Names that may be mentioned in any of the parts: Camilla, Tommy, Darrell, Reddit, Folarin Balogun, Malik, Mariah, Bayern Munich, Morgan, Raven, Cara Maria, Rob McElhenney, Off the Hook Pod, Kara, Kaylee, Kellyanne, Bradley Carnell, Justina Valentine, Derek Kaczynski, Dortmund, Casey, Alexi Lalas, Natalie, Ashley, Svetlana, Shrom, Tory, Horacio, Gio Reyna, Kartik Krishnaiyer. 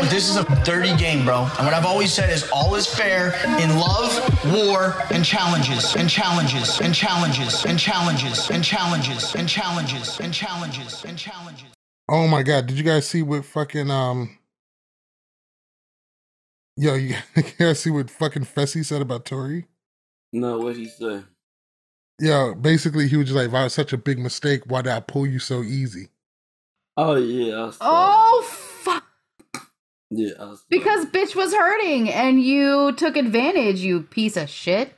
But this is a dirty game, bro. And what I've always said is all is fair in love, war, and challenges, and challenges, and challenges, and challenges, and challenges, and challenges, and challenges, and challenges. Oh my God, did you guys see what fucking yo, you guys see what fucking Fessy said about Tory? No, what'd he say? Yo, basically he was just like, if I was such a big mistake, why did I pull you so easy? Oh yeah. Oh fuck. Yeah. Because bitch was hurting and you took advantage, you piece of shit.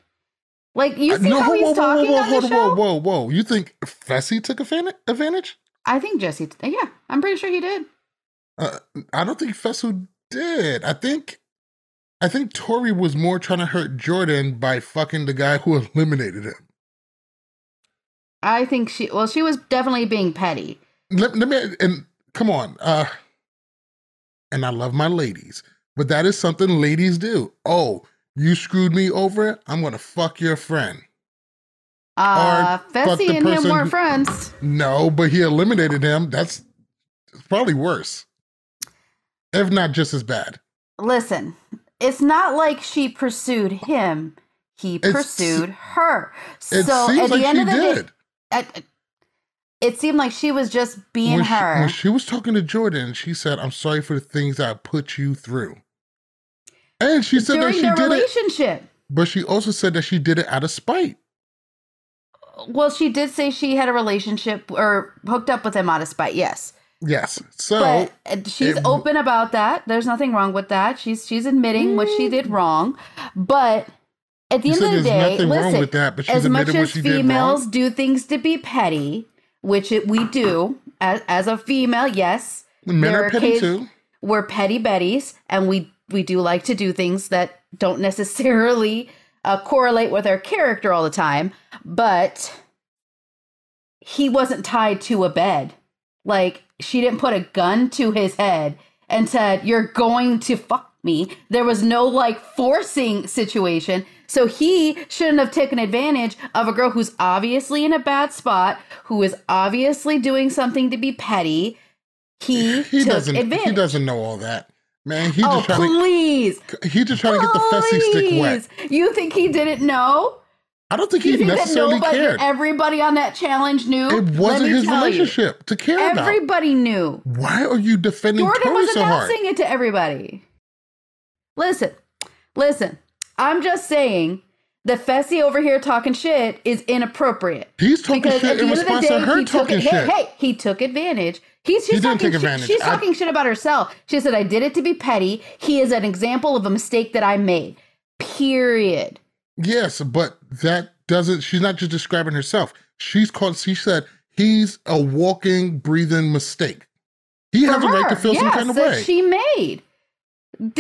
Like you see how he's talking on the show? Whoa. You think Fessy took advantage? I think Jesse, yeah, I'm pretty sure he did. I don't think Fessy did. I think Tory was more trying to hurt Jordan by fucking the guy who eliminated him. I think she was definitely being petty. Let me, and come on. And I love my ladies, but that is something ladies do. Oh, you screwed me over. I'm going to fuck your friend. Fessy and him weren't friends. No, but he eliminated him. That's probably worse. If not just as bad. Listen, it's not like she pursued him. He pursued her. So at the end of the day, it seemed like she was just being her. When she was talking to Jordan, she said, I'm sorry for the things I put you through. And she said that she did it. During their relationship. But she also said that she did it out of spite. Well, she did say she had a relationship or hooked up with him out of spite. Yes. Yes. So but she's open about that. There's nothing wrong with that. She's admitting what she did wrong. But at the end of the day, listen, with that, but she's as much as females do things to be petty, which we do as a female. Yes. Men are petty too. We're petty betties. And we do like to do things that don't necessarily correlate with our character all the time. But he wasn't tied to a bed. Like, she didn't put a gun to his head and said, you're going to fuck me. There was no, like, forcing situation. So he shouldn't have taken advantage of a girl who's obviously in a bad spot, who is obviously doing something to be petty. He took advantage. He doesn't know all that. Man, he just trying to get the Fessy stick wet. You think he didn't know? I don't think he necessarily cared. Everybody on that challenge knew. It wasn't his relationship to care about. Everybody knew. Why are you defending Tory so hard? Jordan was announcing it to everybody. Listen. I'm just saying that Fessy over here talking shit is inappropriate. He's talking shit in response to her talking shit. Hey, he took advantage. She's talking shit about herself. She said, I did it to be petty. He is an example of a mistake that I made. Period. Yes, but that doesn't... She's not just describing herself. She said, he's a walking, breathing mistake. He has a right to feel some kind of way. She made.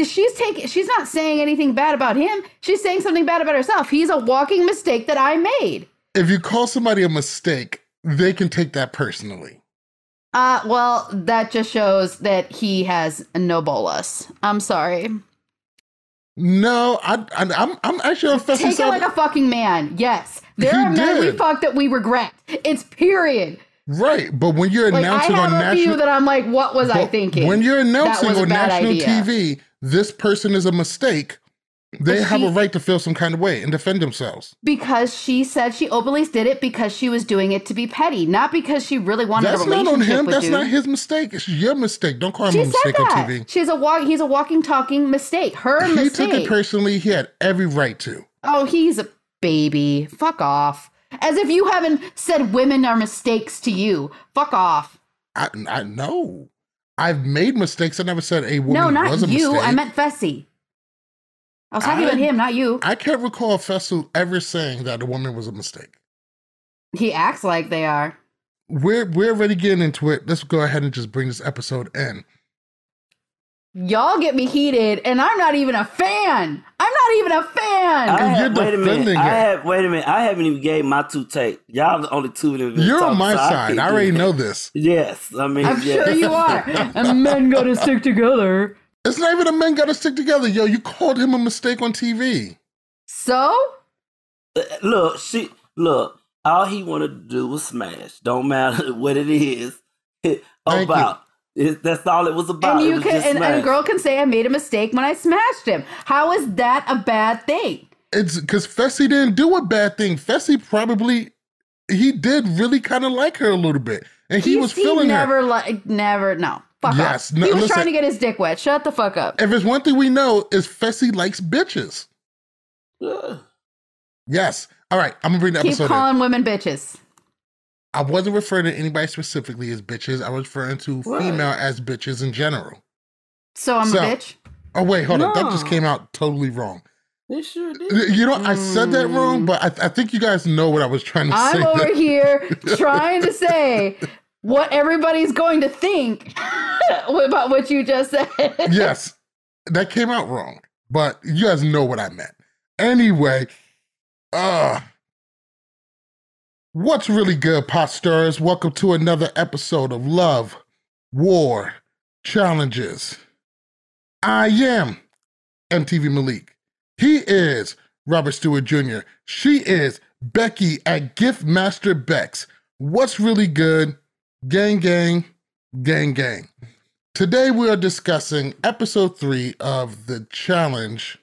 She's not saying anything bad about him. She's saying something bad about herself. He's a walking mistake that I made. If you call somebody a mistake, they can take that personally. Well, that just shows that he has no bolus. I'm sorry. No, I'm actually on Fessy's side. Take it like a fucking man. Yes. There are men we fuck that we regret. It's period. Right. But when you're announcing on national... I have a view that I'm like, what was I thinking? When you're announcing on national TV, this person is a mistake, they have a right to feel some kind of way and defend themselves. Because she said she openly did it because she was doing it to be petty, not because she really wanted a relationship with you. That's not on him. That's not his mistake. It's your mistake. Don't call him a mistake on TV. He's a walking, talking mistake. Her mistake. He took it personally. He had every right to. Oh, he's a baby. Fuck off. As if you haven't said women are mistakes to you. Fuck off. I know. I've made mistakes. I never said a woman was a mistake. No, not you. I meant Fessy. I was talking about him, not you. I can't recall Fessy ever saying that a woman was a mistake. He acts like they are. We're already getting into it. Let's go ahead and just bring this episode in. Y'all get me heated, and I'm not even a fan. Wait a minute. I haven't even gave my two takes. Y'all the only two of them. You're on my side. I already know this. Yes. I'm sure you are. And men gotta stick together. It's not even a men gotta stick together. Yo, you called him a mistake on TV. So? Look, all he wanted to do was smash. Don't matter what it is. That's all it was about. And, a girl can say, I made a mistake when I smashed him. How is that a bad thing? It's because Fessy didn't do a bad thing. Fessy probably, he did really kind of like her a little bit. And he was feeling her. No. Fuck yes, off. No, he was trying to get his dick wet. Shut the fuck up. If there's one thing we know, is Fessy likes bitches. Ugh. Yes. All right. I'm going to bring the episode in. Keep calling women bitches. I wasn't referring to anybody specifically as bitches. I was referring to female as bitches in general. So I'm a bitch? Oh, wait. Hold on. That just came out totally wrong. It sure did. You know, I said that wrong, but I think you guys know what I was trying to say. I'm over here trying to say what everybody's going to think about what you just said. Yes. That came out wrong, but you guys know what I meant. Anyway, what's really good, pot stirrers? Welcome to another episode of Love, War, Challenges. I am MTV Malik. He is Robert Stewart Jr. She is Becky at Giftmaster Bex. What's really good? Gang, gang, gang, gang. Today we are discussing episode 3 of the challenge.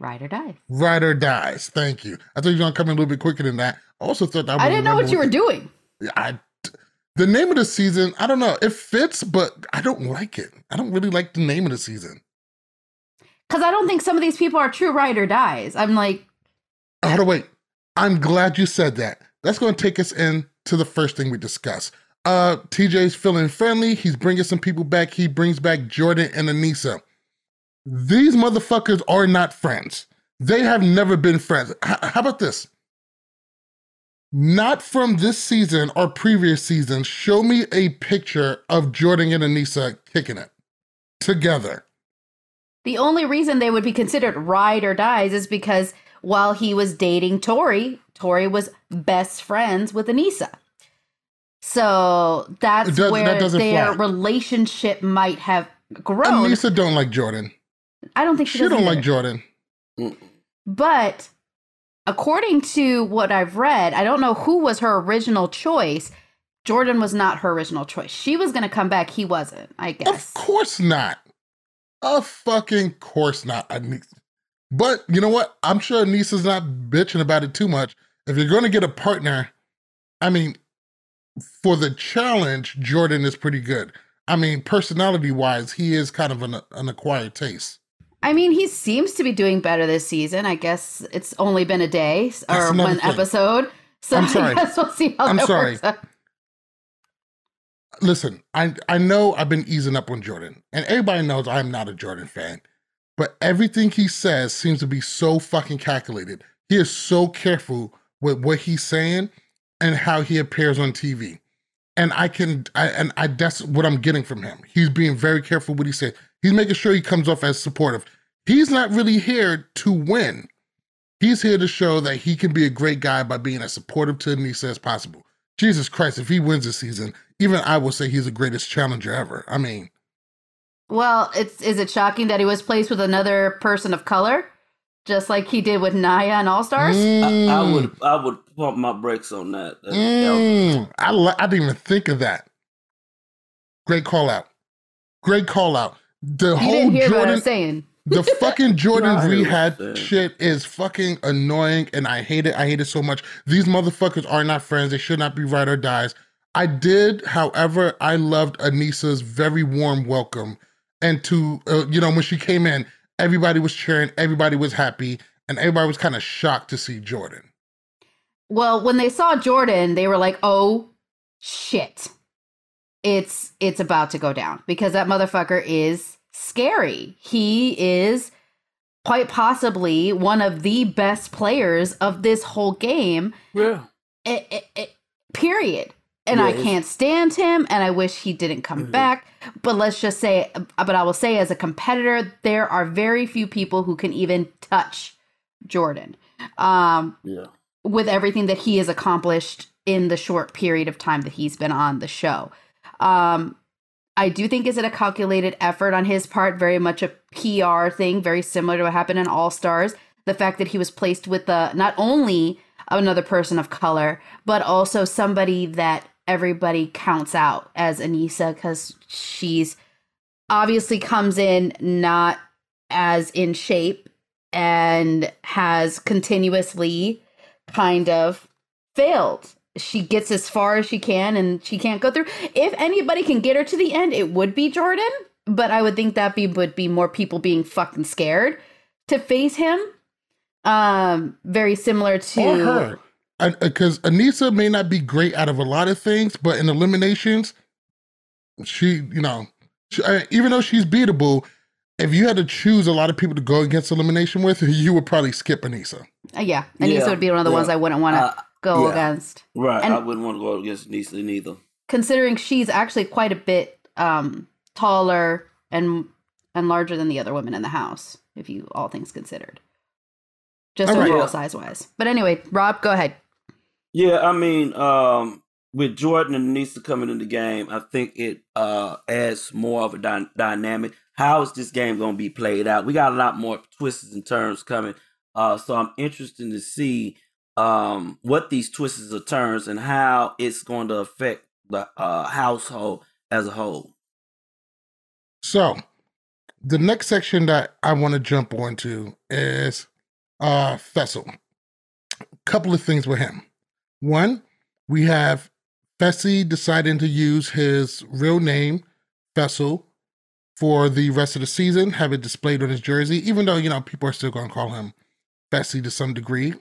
Ride or Dies. Ride or Dies. Thank you. I thought you were going to come in a little bit quicker than that. I also thought I didn't know what you were doing. The name of the season, I don't know. It fits, but I don't like it. I don't really like the name of the season. Because I don't think some of these people are true ride or dies. I'm like... Hold on, wait. I'm glad you said that. That's going to take us in to the first thing we discuss. TJ's feeling friendly. He's bringing some people back. He brings back Jordan and Anissa. These motherfuckers are not friends. They have never been friends. How about this? Not from this season or previous season. Show me a picture of Jordan and Anissa kicking it together. The only reason they would be considered ride or dies is because while he was dating Tory, Tory was best friends with Anissa. So that's where their relationship might have grown. Anissa don't like Jordan. I don't think she don't like Jordan. But according to what I've read, I don't know who was her original choice. Jordan was not her original choice. She was going to come back. He wasn't, I guess. Of course not. Of fucking course not, Anissa. But you know what? I'm sure Anissa's not bitching about it too much. If you're going to get a partner, I mean, for the challenge, Jordan is pretty good. I mean, personality-wise, he is kind of an acquired taste. I mean, he seems to be doing better this season. I guess it's only been a day or one episode. So I'm sorry. I guess we'll see how that works out. Listen, I know I've been easing up on Jordan, and everybody knows I'm not a Jordan fan, but everything he says seems to be so fucking calculated. He is so careful with what he's saying and how he appears on TV. And that's what I'm getting from him. He's being very careful what he says. He's making sure he comes off as supportive. He's not really here to win. He's here to show that he can be a great guy by being as supportive to Anissa as possible. Jesus Christ, if he wins this season, even I will say he's the greatest challenger ever. I mean. Well, is it shocking that he was placed with another person of color? Just like he did with Nia and All Stars? I would pump my brakes on that. I didn't even think of that. Great call out. Great call out. The whole Jordan, the fucking Jordan rehab shit is fucking annoying, and I hate it. I hate it so much. These motherfuckers are not friends. They should not be ride or dies. I did, however, I loved Anissa's very warm welcome, and when she came in. Everybody was cheering, everybody was happy, and everybody was kind of shocked to see Jordan. Well, when they saw Jordan, they were like, oh, shit. It's about to go down because that motherfucker is scary. He is quite possibly one of the best players of this whole game. Yeah. Period. And yes. I can't stand him, and I wish he didn't come back. But I will say as a competitor, there are very few people who can even touch Jordan. With everything that he has accomplished in the short period of time that he's been on the show. I do think is it a calculated effort on his part, very much a PR thing, very similar to what happened in All Stars. The fact that he was placed with not only another person of color, but also somebody that everybody counts out as Anissa because she's obviously comes in not as in shape and has continuously kind of failed. She gets as far as she can and she can't go through. If anybody can get her to the end, it would be Jordan. But I would think that would be more people being fucking scared to face him. Very similar to her. Because Anissa may not be great out of a lot of things, but in eliminations, she, even though she's beatable, if you had to choose a lot of people to go against elimination with, you would probably skip Anissa. Anissa would be one of the ones I wouldn't want to go against. Right, and I wouldn't want to go against Anissa neither. Considering she's actually quite a bit taller and larger than the other women in the house, if you all things considered. Just overall size-wise. But anyway, Rob, go ahead. Yeah, I mean, with Jordan and Anissa coming in the game, I think it adds more of a dynamic. How is this game going to be played out? We got a lot more twists and turns coming. So I'm interested to see what these twists or turns and how it's going to affect the household as a whole. So the next section that I want to jump onto is... Fessy. Couple of things with him. One, we have Fessy deciding to use his real name, Fessy, for the rest of the season, have it displayed on his jersey, even though, people are still going to call him Fessy to some degree. We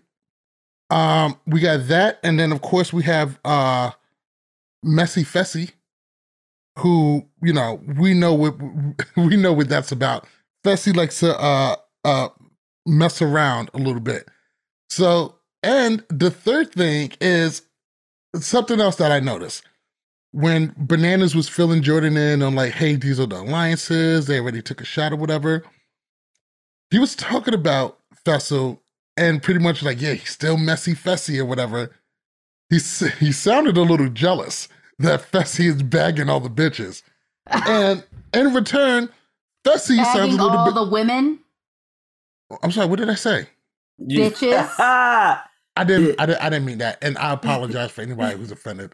got that. And then, of course, we have Messy Fessy, who, we know what that's about. Fessy likes to mess around a little bit. So, and the third thing is something else that I noticed. When Bananas was filling Jordan in on like, hey, these are the alliances, they already took a shot or whatever, he was talking about Fessy and pretty much like, yeah, he's still Messy Fessy or whatever. He sounded a little jealous that Fessy is bagging all the bitches. And in return, Fessy sounds a little bit... all the women? I'm sorry, what did I say? Bitches. I didn't mean that. And I apologize for anybody who's offended.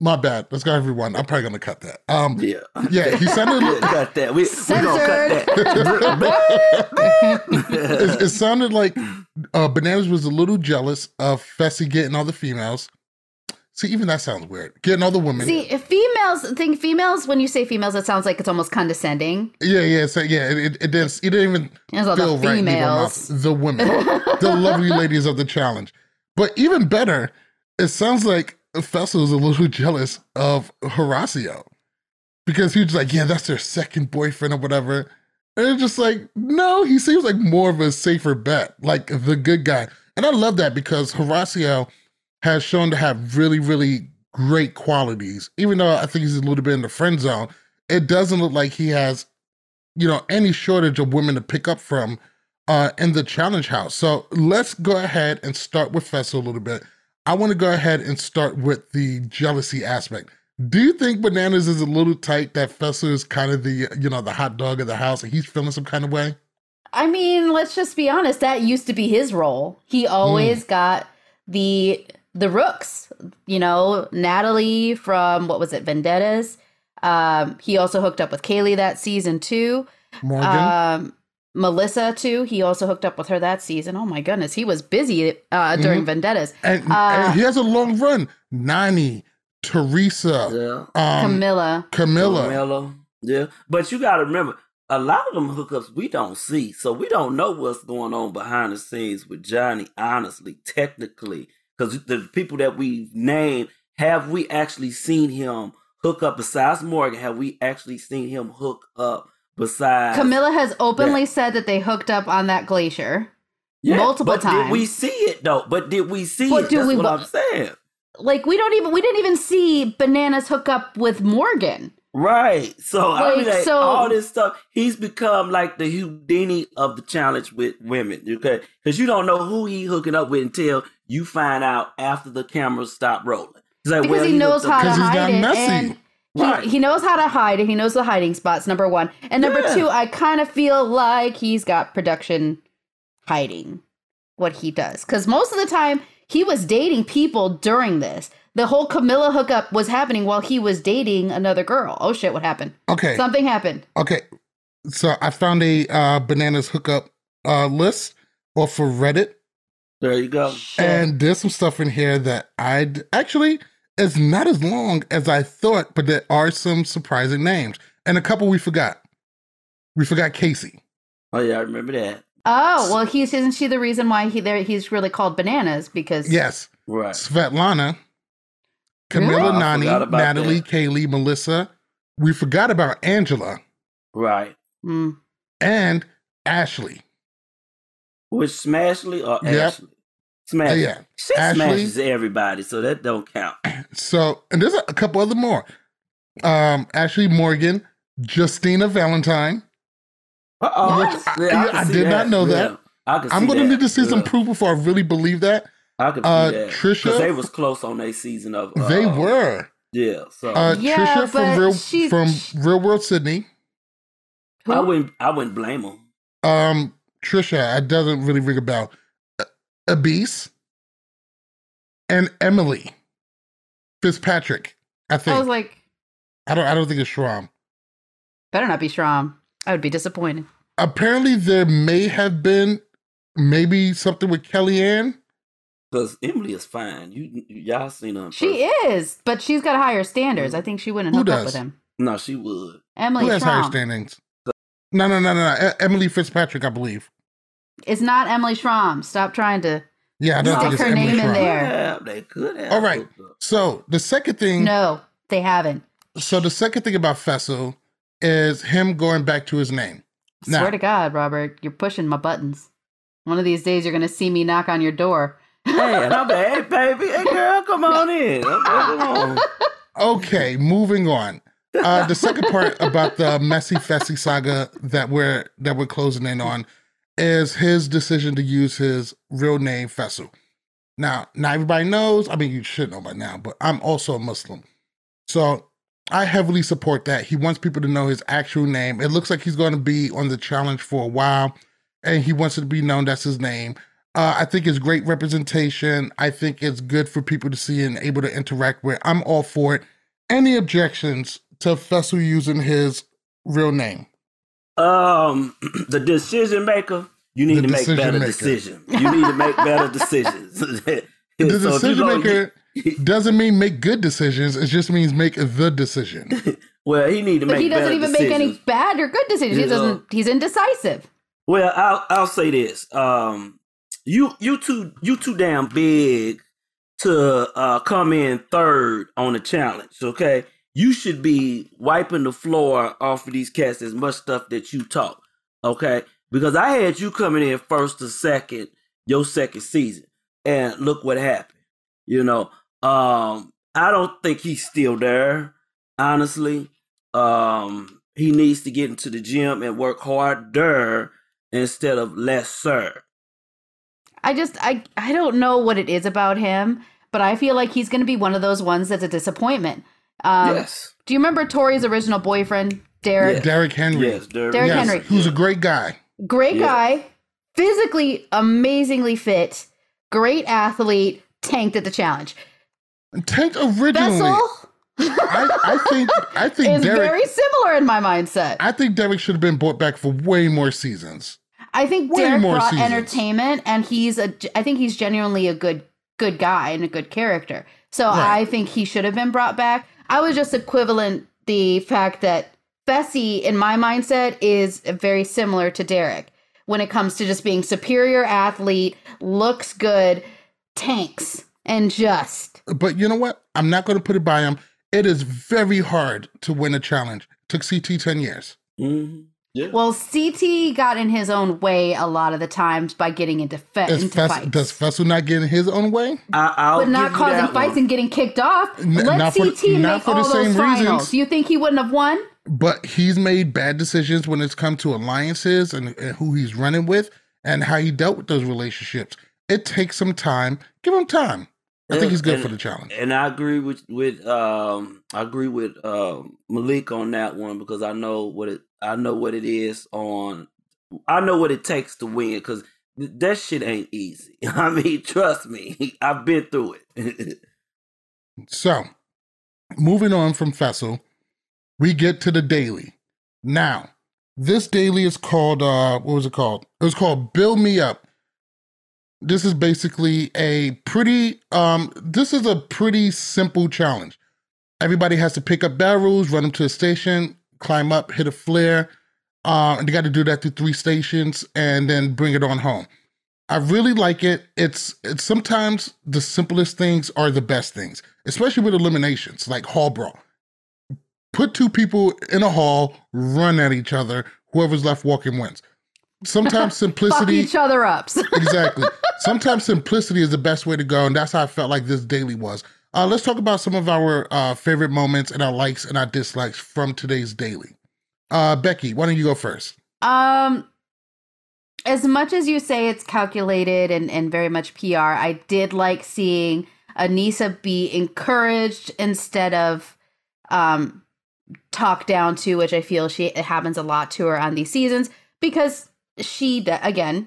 My bad. Let's go, everyone. I'm probably going to cut that. He sounded a little... Cut that. We're going to cut that. It sounded like Bananas was a little jealous of Fessy getting all the females. See, even that sounds weird. Getting all the women. See, when you say females, it sounds like it's almost condescending. It didn't feel right. Females. The women. The lovely ladies of the challenge. But even better, it sounds like Fessy was a little jealous of Horacio. Because he was like, yeah, that's their second boyfriend or whatever. And it's just like, no, he seems like more of a safer bet. Like the good guy. And I love that because Horacio has shown to have really, really great qualities. Even though I think he's a little bit in the friend zone, it doesn't look like he has, any shortage of women to pick up from in the challenge house. So let's go ahead and start with Fessy a little bit. I want to go ahead and start with the jealousy aspect. Do you think Bananas is a little tight that Fessy is kind of the, the hot dog of the house and he's feeling some kind of way? I mean, let's just be honest. That used to be his role. He always got the rooks, Natalie from, what was it, Vendettas. He also hooked up with Kaylee that season too. Morgan. Melissa too. He also hooked up with her that season. Oh my goodness. He was busy during Vendettas. And he has a long run. Nany, Teresa. Yeah. Camilla. Yeah. But you got to remember, a lot of them hookups we don't see. So we don't know what's going on behind the scenes with Johnny, honestly, technically. Because the people that we named, have we actually seen him hook up besides Morgan? Have we actually seen him hook up besides... Camilla has openly said that they hooked up on that glacier multiple times. Did we see it, though? But did we see it? That's what I'm saying. Like, we didn't even see Bananas hook up with Morgan. Right. So, all this stuff, he's become like the Houdini of the challenge with women, okay? Because you don't know who he hooking up with until... you find out after the cameras stop rolling. Like, because he knows how to hide it. And he knows how to hide it. He knows the hiding spots, number one. And number two, I kind of feel like he's got production hiding what he does. Because most of the time, He was dating people during this. The whole Camilla hookup was happening while he was dating another girl. Oh, shit, what happened? Okay. Something happened. Okay. So I found a Bananas hookup list off of Reddit. There you go. And there's some stuff in here that I'd actually, it's not as long as I thought, but there are some surprising names. And a couple we forgot. We forgot Casey. Oh, yeah, I remember that. Oh, well, isn't she the reason why he's really called Bananas? Because yes. Right. Svetlana, Camilla, Nany, Natalie, that. Kaylee, Melissa. We forgot about Angela. Right. Mm. And Ashley. Was Smashly or Ashley? Smash. Yeah. She smashes everybody, so that don't count. So, and there's a couple other more. Ashley, Morgan, Justina Valentine. Uh-oh. I did not know that. Yeah. I'm going to need to see some proof before I really believe that. I could see that. Trisha. They was close on their season of... they were. Yeah. So. Trisha from Real World Sydney. I wouldn't blame them. Trisha, it doesn't really ring a bell. Abyss. And Emily. Fitzpatrick, I think. I was like... I don't think it's Shrom. Better not be Shrom. I would be disappointed. Apparently, there may have been maybe something with Kellyanne. Because Emily is fine. Y'all seen her. She is, but she's got higher standards. I think she wouldn't hook up with him. No, she would. Emily Who has Shrom. Higher standings? No. Emily Fitzpatrick, I believe. It's not Emily Shrom. Stop trying to stick her name in there. Yeah, they could have. All right. So the second thing. No, they haven't. So the second thing about Fessy is him going back to his name. Now, swear to God, Robert, you're pushing my buttons. One of these days, you're going to see me knock on your door. Hey, and I'm like, hey, baby. Hey, girl, come on in. Come on. Okay, moving on. The second part about the messy Fessy saga that we're closing in on is his decision to use his real name, Fessy. Now, not everybody knows. I mean, you should know by now, but I'm also a Muslim. So I heavily support that. He wants people to know his actual name. It looks like he's going to be on the challenge for a while, and he wants it to be known that's his name. I think it's great representation. I think it's good for people to see and able to interact with. I'm all for it. Any objections to Fessy using his real name? The decision maker, you need to make better decisions. You need to make better decisions. The decision maker... doesn't mean make good decisions. It just means make the decision. Well, he need to make. But he doesn't even make any bad or good decisions. He doesn't. He's indecisive. Well, I'll say this. You too damn big to come in third on the challenge. Okay, you should be wiping the floor off of these cats as much stuff that you talk. Okay, because I had you coming in first or second, your second season, and look what happened. You know. I don't think he's still there, honestly. He needs to get into the gym and work harder instead of lesser. I don't know what it is about him, but I feel like he's going to be one of those ones that's a disappointment. Yes. Do you remember Tory's original boyfriend, Derek? Yes. Derek Henry. Yes, Derek Henry. Who's a great guy. Great guy. Physically, amazingly fit. Great athlete. Tanked at the challenge. Tanked originally. I think it's Derek, very similar in my mindset. I think Derek should have been brought back for way more seasons. I think Derek brought entertainment, and I think he's genuinely a good guy and a good character. So right. I think he should have been brought back. I was just equivalent the fact that Fessy, in my mindset, is very similar to Derek when it comes to just being superior athlete, looks good. Tanks and just. But you know what? I'm not going to put it by him. It is very hard to win a challenge. It took CT 10 years. Mm-hmm. Yeah. Well, CT got in his own way a lot of the times by getting into fights. Does Fessy not get in his own way? But not causing fights and getting kicked off. Let CT make all those finals. You think he wouldn't have won? But he's made bad decisions when it's come to alliances and who he's running with and how he dealt with those relationships. It takes some time. Give him time. I think he's good for the challenge. And I agree with Malik on that one because I know what it takes to win. Because that shit ain't easy. I mean, trust me, I've been through it. So, moving on from Fessel, we get to the daily. Now, this daily is called, what was it called? It was called Build Me Up. This is basically a pretty, this is a pretty simple challenge. Everybody has to pick up barrels, run them to the station, climb up, hit a flare. And they got to do that through 3 stations and then bring it on home. I really like it. It's sometimes the simplest things are the best things, especially with eliminations like hall brawl. Put 2 people in a hall, run at each other. Whoever's left walking wins. Sometimes simplicity. Fuck each other up. Exactly. Sometimes simplicity is the best way to go. And that's how I felt like this daily was. Let's talk about some of our favorite moments and our likes and our dislikes from today's daily. Becky, why don't you go first? As much as you say it's calculated and very much PR, I did like seeing Anissa be encouraged instead of talked down to, which I feel it happens a lot to her on these seasons because she, again,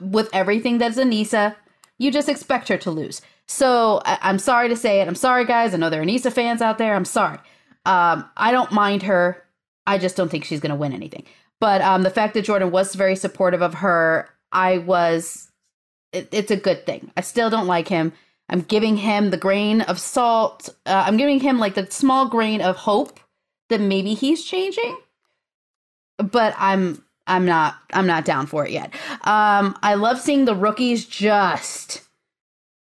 with everything that's Anissa, you just expect her to lose. So I'm sorry to say it. I'm sorry, guys. I know there are Anissa fans out there. I'm sorry. I don't mind her. I just don't think she's going to win anything. But the fact that Jordan was very supportive of her, it's a good thing. I still don't like him. I'm giving him the grain of salt. I'm giving him like the small grain of hope that maybe he's changing. But I'm not down for it yet. I love seeing the rookies just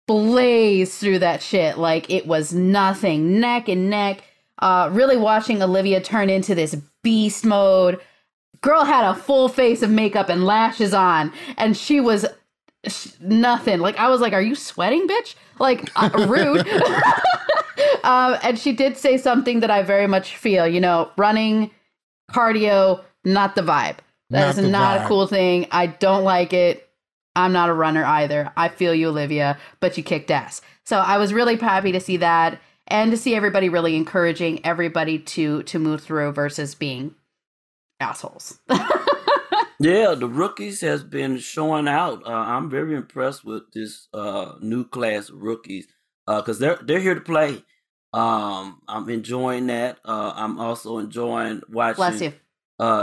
blaze through that shit like it was nothing, neck and neck. Really watching Olivia turn into this beast mode. Girl had a full face of makeup and lashes on, and she was nothing. Like, I was like, are you sweating, bitch? Like, rude. And she did say something that I very much feel, running, cardio, not the vibe. That is not a cool thing. I don't like it. I'm not a runner either. I feel you, Olivia, but you kicked ass. So I was really happy to see that and to see everybody really encouraging everybody to move through versus being assholes. Yeah, the rookies has been showing out. I'm very impressed with this new class of rookies because they're here to play. I'm enjoying that. I'm also enjoying watching. Bless you.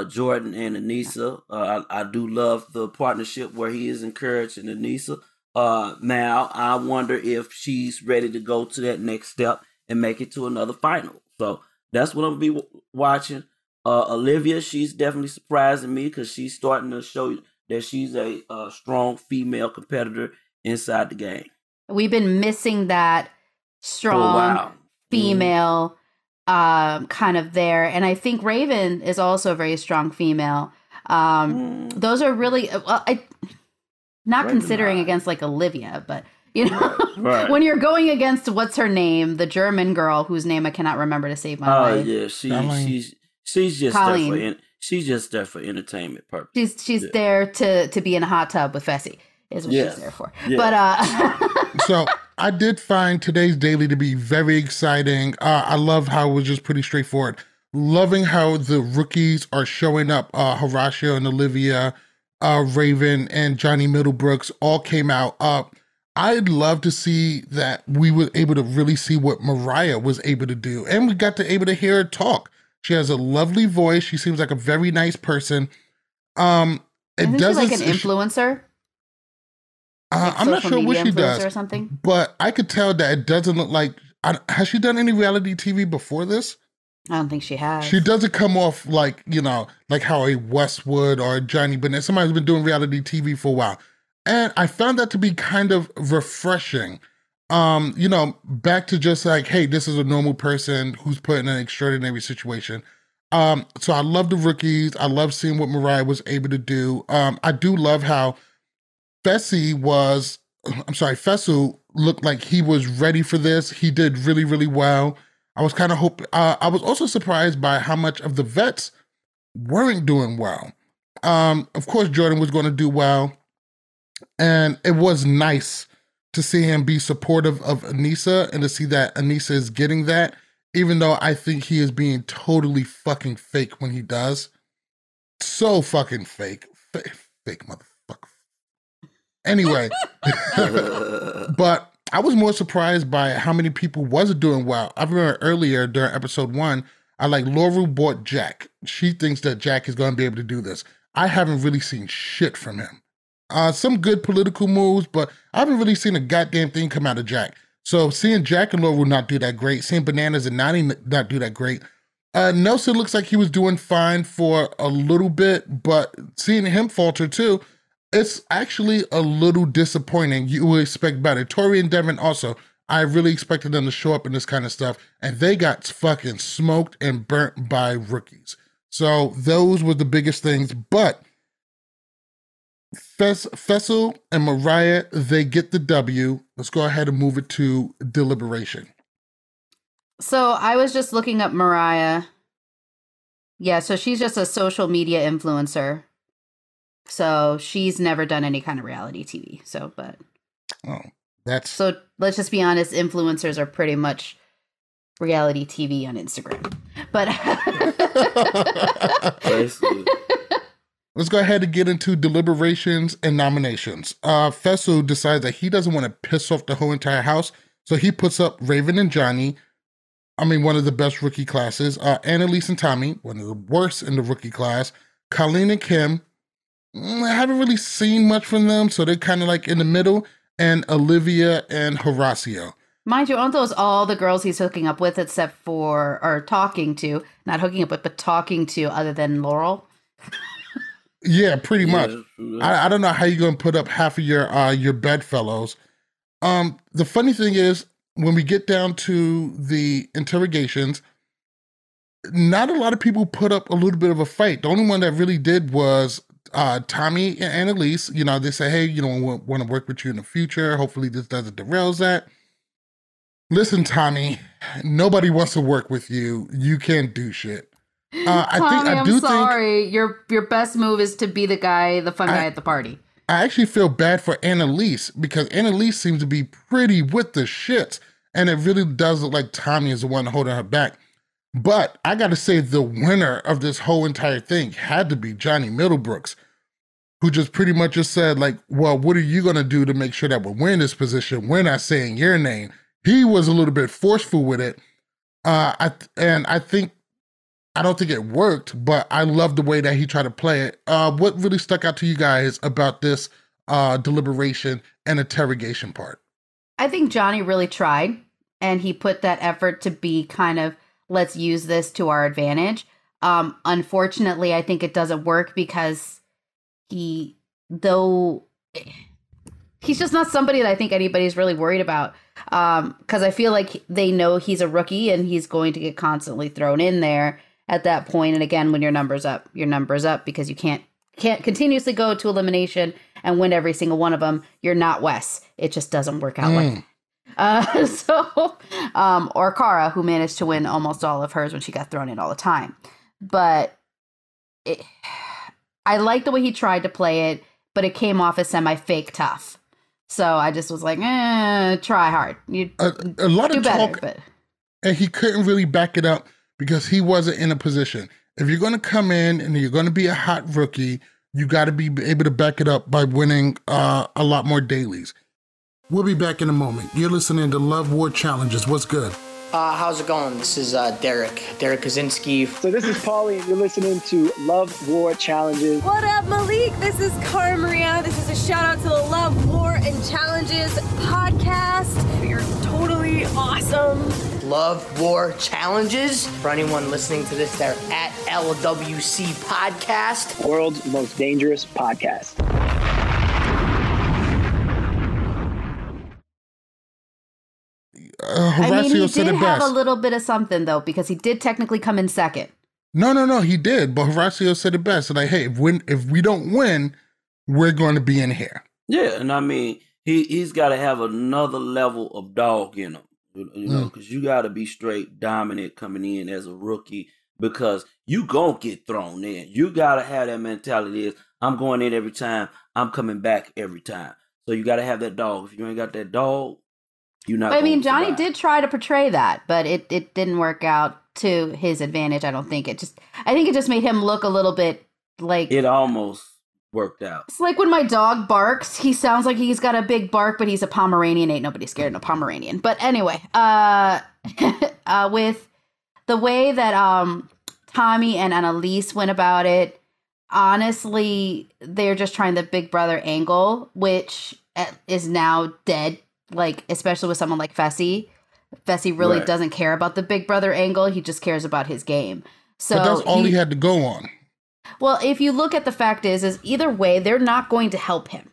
Jordan and Anissa. I do love the partnership where he is encouraging Anissa. Now I wonder if she's ready to go to that next step and make it to another final. So that's what I'm gonna be watching. Olivia, she's definitely surprising me because she's starting to show that she's a strong female competitor inside the game. We've been missing that strong female. Kind of there. And I think Raven is also a very strong female. Those are really, not considering against like Olivia, but right. When you're going against, what's her name? The German girl whose name I cannot remember to save my life. Oh yeah. She's just Colleen. She's just there for entertainment purposes. She's there to be in a hot tub with Fessy is what she's there for. Yeah. But, so I did find today's daily to be very exciting. I love how it was just pretty straightforward. Loving how the rookies are showing up. Horacio and Olivia, Raven and Johnny Middlebrooks all came out. I'd love to see that we were able to really see what Mariah was able to do. And we got to able to hear her talk. She has a lovely voice. She seems like a very nice person. She's like an influencer. Like I'm not sure what she does, or something. But I could tell that it doesn't look like. Has she done any reality TV before this? I don't think she has. She doesn't come off like like how a Westwood or a Johnny Bennett, somebody's been doing reality TV for a while, and I found that to be kind of refreshing. Back to just like, hey, this is a normal person who's put in an extraordinary situation. So I love the rookies. I love seeing what Mariah was able to do. I do love how. Fessy looked like he was ready for this. He did really, really well. I was also surprised by how much of the vets weren't doing well. Of course, Jordan was going to do well. And it was nice to see him be supportive of Anissa and to see that Anissa is getting that, even though I think he is being totally fucking fake when he does. So fucking fake. Fake motherfucker. Anyway, but I was more surprised by how many people was doing well. I remember earlier during episode one, I like Laura bought Jack. She thinks that Jack is going to be able to do this. I haven't really seen shit from him. Some good political moves, but I haven't really seen a goddamn thing come out of Jack. So seeing Jack and Laurel not do that great, seeing Bananas and Nany not do that great. Nelson looks like he was doing fine for a little bit, but seeing him falter too, it's actually a little disappointing. You would expect better. Tory and Devin also, I really expected them to show up in this kind of stuff, and they got fucking smoked and burnt by rookies. So those were the biggest things, but Fessy and Mariah, they get the W. Let's go ahead and move it to deliberation. So I was just looking up Mariah. Yeah, so she's just a social media influencer. So she's never done any kind of reality TV. So, but so let's just be honest, influencers are pretty much reality TV on Instagram. But let's go ahead and get into deliberations and nominations. Fessy decides that he doesn't want to piss off the whole entire house, so he puts up Raven and Johnny, I mean, one of the best rookie classes, Annalise and Tommy, one of the worst in the rookie class, Colleen and Kim, I haven't really seen much from them, so they're kind of like in the middle, and Olivia and Horacio. Mind you, aren't those all the girls he's hooking up with except for, or talking to, not hooking up with, but talking to other than Laurel? Yeah, pretty much. I don't know how you're going to put up half of your bedfellows. The funny thing is, when we get down to the interrogations, not a lot of people put up a little bit of a fight. The only one that really did was Tommy and Annalise. You know, they say, hey, you know, we want to work with you in the future. Hopefully this doesn't derail that. Listen, Tommy, nobody wants to work with you. You can't do shit. Tommy, I'm sorry. Your best move is to be the guy, the fun guy at the party. I actually feel bad for Annalise because Annalise seems to be pretty with the shit, and it really does look like Tommy is the one holding her back. But I got to say, the winner of this whole entire thing had to be Johnny Middlebrooks, who just pretty much just said, like, "Well, what are you gonna do to make sure that we're in this position? We're not saying your name." He was a little bit forceful with it, I don't think it worked, but I love the way that he tried to play it. What really stuck out to you guys about this deliberation and interrogation part? I think Johnny really tried, and he put that effort to be kind of, let's use this to our advantage. Unfortunately, I think it doesn't work because he's just not somebody that I think anybody's really worried about. Because I feel like they know he's a rookie and he's going to get constantly thrown in there at that point. And again, when your number's up because you can't continuously go to elimination and win every single one of them. You're not Wes. It just doesn't work out like that. Or Kara, who managed to win almost all of hers when she got thrown in all the time. But I like the way he tried to play it, but it came off as semi-fake tough. So I just was like, try hard. You a lot of talk, better, and he couldn't really back it up because he wasn't in a position. If you're going to come in and you're going to be a hot rookie, you got to be able to back it up by winning a lot more dailies. We'll be back in a moment. You're listening to Love War Challenges. What's good? How's it going? This is Derek Kaczynski. So this is Paulie, and you're listening to Love War Challenges. What up, Malik? This is Cara Maria. This is a shout out to the Love War and Challenges podcast. You're totally awesome. Love War Challenges. For anyone listening to this, they're at LWC Podcast. World's most dangerous podcast. I mean, he did have a little bit of something, though, because he did technically come in second. No, he did. But Horacio said it best. Like, hey, if we don't win, we're going to be in here. Yeah, and I mean, he's got to have another level of dog in him, you know, because you got to be straight dominant coming in as a rookie because you going to get thrown in. You got to have that mentality is, I'm going in every time. I'm coming back every time. So you got to have that dog. If you ain't got that dog, I mean, Johnny did try to portray that, but it didn't work out to his advantage. I don't think it just made him look a little bit like it almost worked out. It's like when my dog barks, he sounds like he's got a big bark, but he's a Pomeranian. Ain't nobody scared of a Pomeranian. But anyway, with the way that Tommy and Annalise went about it, honestly, they're just trying the Big Brother angle, which is now dead, like, especially with someone like Fessy. Fessy really doesn't care about the Big Brother angle. He just cares about his game. So but that's all he had to go on. Well, if you look at the fact is either way, they're not going to help him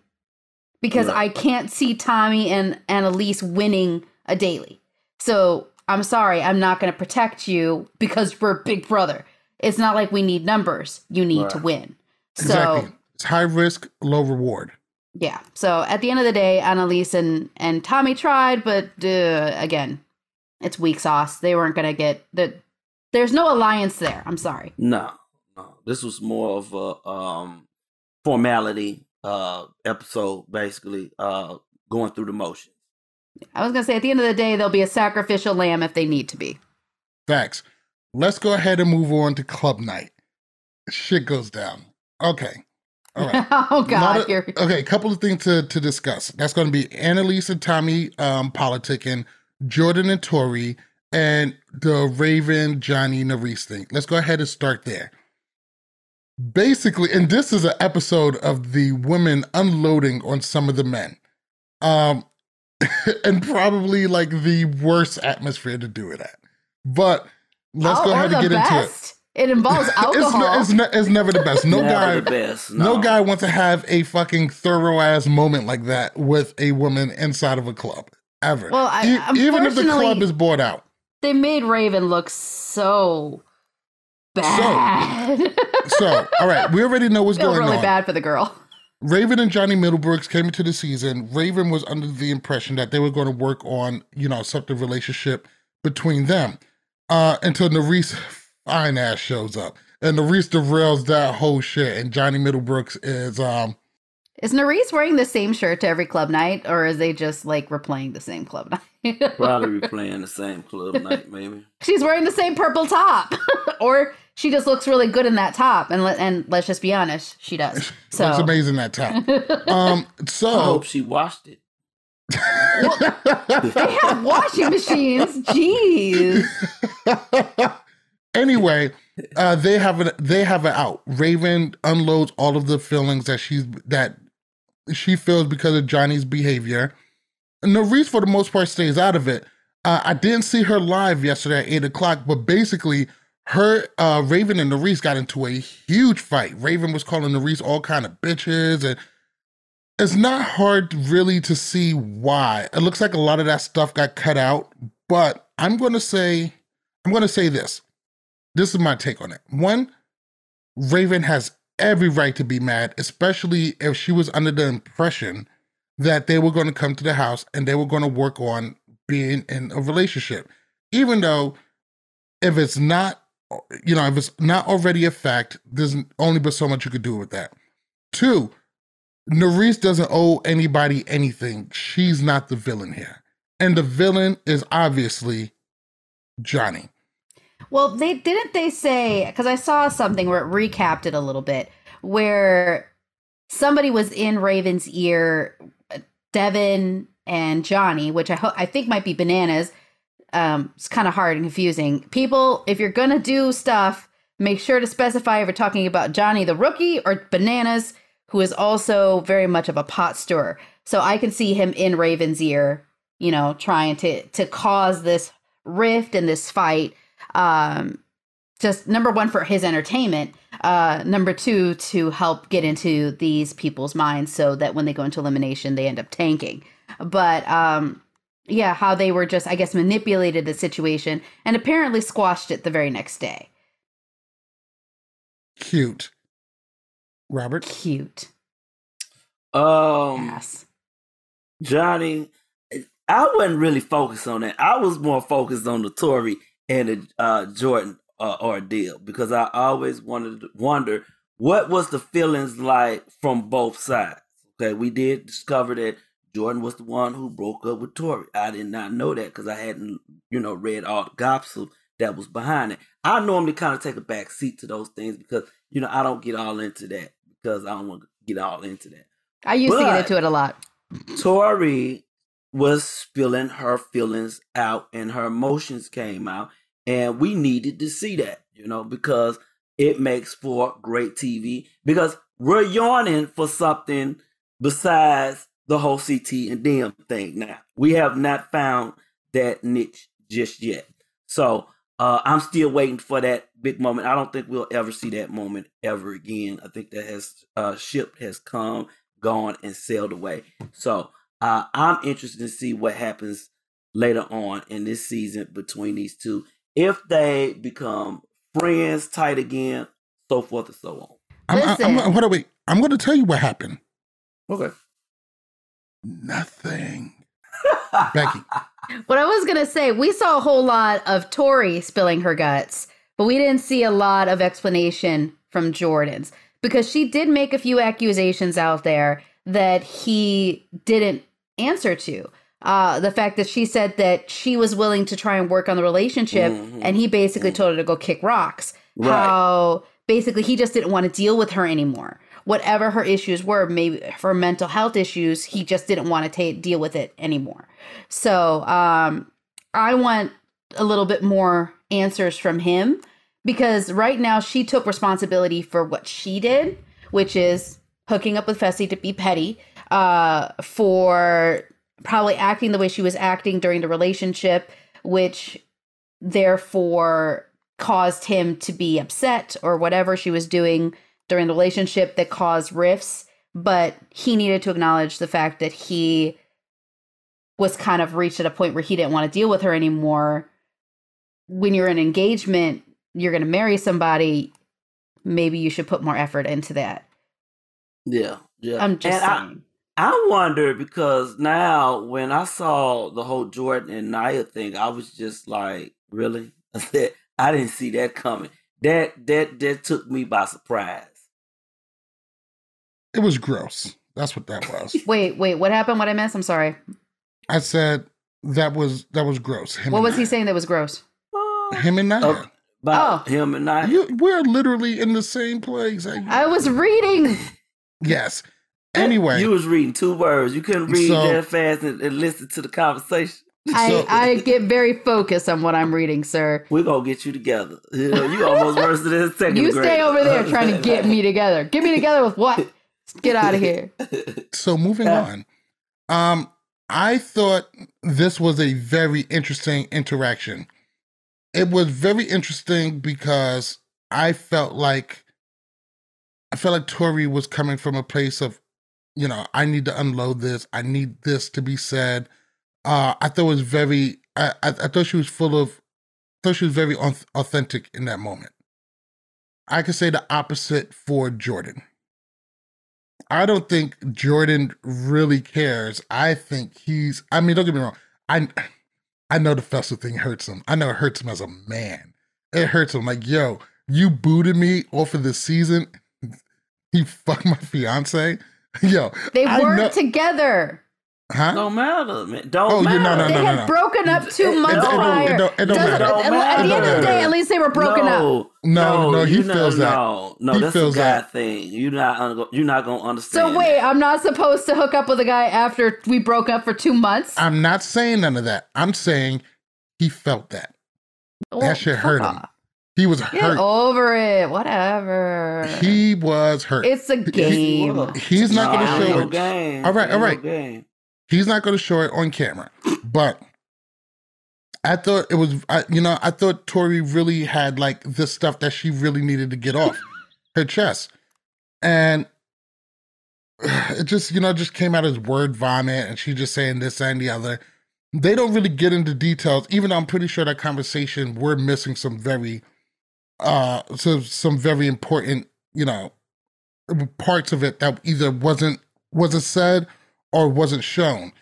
because I can't see Tommy and Annalise winning a daily. So I'm sorry, I'm not going to protect you because we're Big Brother. It's not like we need numbers. You need to win. Exactly. So it's high risk, low reward. Yeah. So at the end of the day, Annalise and Tommy tried, but again, it's weak sauce. They weren't going to get the. There's no alliance there. I'm sorry. No. This was more of a formality episode, basically going through the motions. I was going to say, at the end of the day, they'll be a sacrificial lamb if they need to be. Facts. Let's go ahead and move on to club night. Shit goes down. Okay. All right. Oh, God. Okay, a couple of things to discuss. That's going to be Annalise and Tommy politicking, Jordan and Tory, and the Raven, Johnny, Nurys thing. Let's go ahead and start there. Basically, and this is an episode of the women unloading on some of the men. And probably like the worst atmosphere to do it at. But let's go ahead and get into it. It involves alcohol. It's never the best. No guy wants to have a fucking thorough-ass moment like that with a woman inside of a club, ever. Well, even if the club is bought out. They made Raven look so bad. So all right, we already know what's going on. Really bad for the girl. Raven and Johnny Middlebrooks came into the season. Raven was under the impression that they were going to work on, something relationship between them. Until Nurys fine ass shows up. And Nurys derails that whole shit. And Johnny Middlebrooks is... Is Nurys wearing the same shirt to every club night? Or is they just like replaying the same club night? Probably replaying the same club night, maybe. She's wearing the same purple top. Or she just looks really good in that top. And let's just be honest, she does. So it's amazing, that top. I hope she washed it. They have washing machines. Jeez. Anyway, they have an out. Raven unloads all of the feelings that she feels because of Johnny's behavior. Nurys, for the most part, stays out of it. I didn't see her live yesterday at 8:00, but basically, her Raven and Nurys got into a huge fight. Raven was calling Nurys all kind of bitches and. It's not hard really to see why. It looks like a lot of that stuff got cut out, but I'm going to say this. This is my take on it. One, Raven has every right to be mad, especially if she was under the impression that they were going to come to the house and they were going to work on being in a relationship. Even though if it's not already a fact, there's only but so much you could do with that. Two, Nurys doesn't owe anybody anything. She's not the villain here. And the villain is obviously Johnny. Well, didn't they say, because I saw something where it recapped it a little bit, where somebody was in Raven's ear, Devin and Johnny, which I think might be Bananas. It's kind of hard and confusing. People, if you're going to do stuff, make sure to specify if you're talking about Johnny the rookie or Bananas, who is also very much of a pot stirrer. So I can see him in Raven's ear, trying to cause this rift and this fight. Just number one, for his entertainment. Number two, to help get into these people's minds so that when they go into elimination, they end up tanking. But how they were just, I guess, manipulated the situation and apparently squashed it the very next day. Cute. Robert? Cute. Yes. Johnny, I wasn't really focused on that. I was more focused on the Tory and the Jordan ordeal because I always wanted to wonder what was the feelings like from both sides. Okay, we did discover that Jordan was the one who broke up with Tory. I did not know that because I hadn't, read all the gossip that was behind it. I normally kind of take a back seat to those things because, I don't get all into that. Because I don't want get all into that. I used to get into it a lot. Tory was spilling her feelings out and her emotions came out. And we needed to see that, you know, because it makes for great TV. Because we're yearning for something besides the whole CT and DM thing now. We have not found that niche just yet. So I'm still waiting for that big moment. I don't think we'll ever see that moment ever again. I think that ship has come, gone, and sailed away. So I'm interested to see what happens later on in this season between these two. If they become friends, tight again, so forth and so on. I'm going to tell you what happened. Okay. Nothing. Becky. What I was going to say, we saw a whole lot of Tory spilling her guts, but we didn't see a lot of explanation from Jordan's, because she did make a few accusations out there that he didn't answer to. The fact that she said that she was willing to try and work on the relationship, mm-hmm. and he basically told her to go kick rocks. Right. How basically he just didn't want to deal with her anymore. Whatever her issues were, maybe her mental health issues, he just didn't want to deal with it anymore. So I want a little bit more answers from him, because right now she took responsibility for what she did, which is hooking up with Fessy to be petty, for probably acting the way she was acting during the relationship, which therefore caused him to be upset, or whatever she was doing during the relationship that caused rifts. But he needed to acknowledge the fact that he was kind of reached at a point where he didn't want to deal with her anymore. When you're in an engagement, you're going to marry somebody, maybe you should put more effort into that. Yeah. Yeah. I'm just saying. I wonder, because now when I saw the whole Jordan and Nia thing, I was just like, really? I didn't see that coming. That took me by surprise. It was gross. That's what that was. Wait, what happened? What I missed? I'm sorry. I said that was gross. What was he saying that was gross? Him and Nia. Him and Nia. We're literally in the same place. I was reading. Yes. Anyway, you was reading two words. You couldn't read that fast and listen to the conversation. I get very focused on what I'm reading, sir. We're going to get you together. You know, you almost worse than this second grade. You stay over there trying to get me together. Get me together with what? Get out of here. So moving on. I thought this was a very interesting interaction. It was very interesting because I felt like Tory was coming from a place of, you know, I need to unload this. I need this to be said. I thought it was very. I thought she was very authentic in that moment. I could say the opposite for Jordan. I don't think Jordan really cares. I think he's. I mean, don't get me wrong. I know the Fessy thing hurts him. I know it hurts him as a man. It hurts him. Like, yo, you booted me off of this season. You fucked my fiance. Yo, they weren't together. Huh? Don't matter, man. Don't matter. They had broken up 2 months prior. At the end of the day, at least they were broken up. No, he feels that. No, that's a guy thing. You're not going to understand. So wait, that. I'm not supposed to hook up with a guy after we broke up for 2 months? I'm not saying none of that. I'm saying he felt that. That shit hurt him. He was hurt. Get over it. Whatever. He was hurt. It's a game. He's not going to show it. Game. All right. Game. He's not going to show it on camera, but I thought it was, I thought Tory really had like this stuff that she really needed to get off her chest. And it just, just came out as word vomit, and she just saying this and the other. They don't really get into details, even though I'm pretty sure that conversation, we're missing some very important, parts of it that either wasn't said or wasn't shown.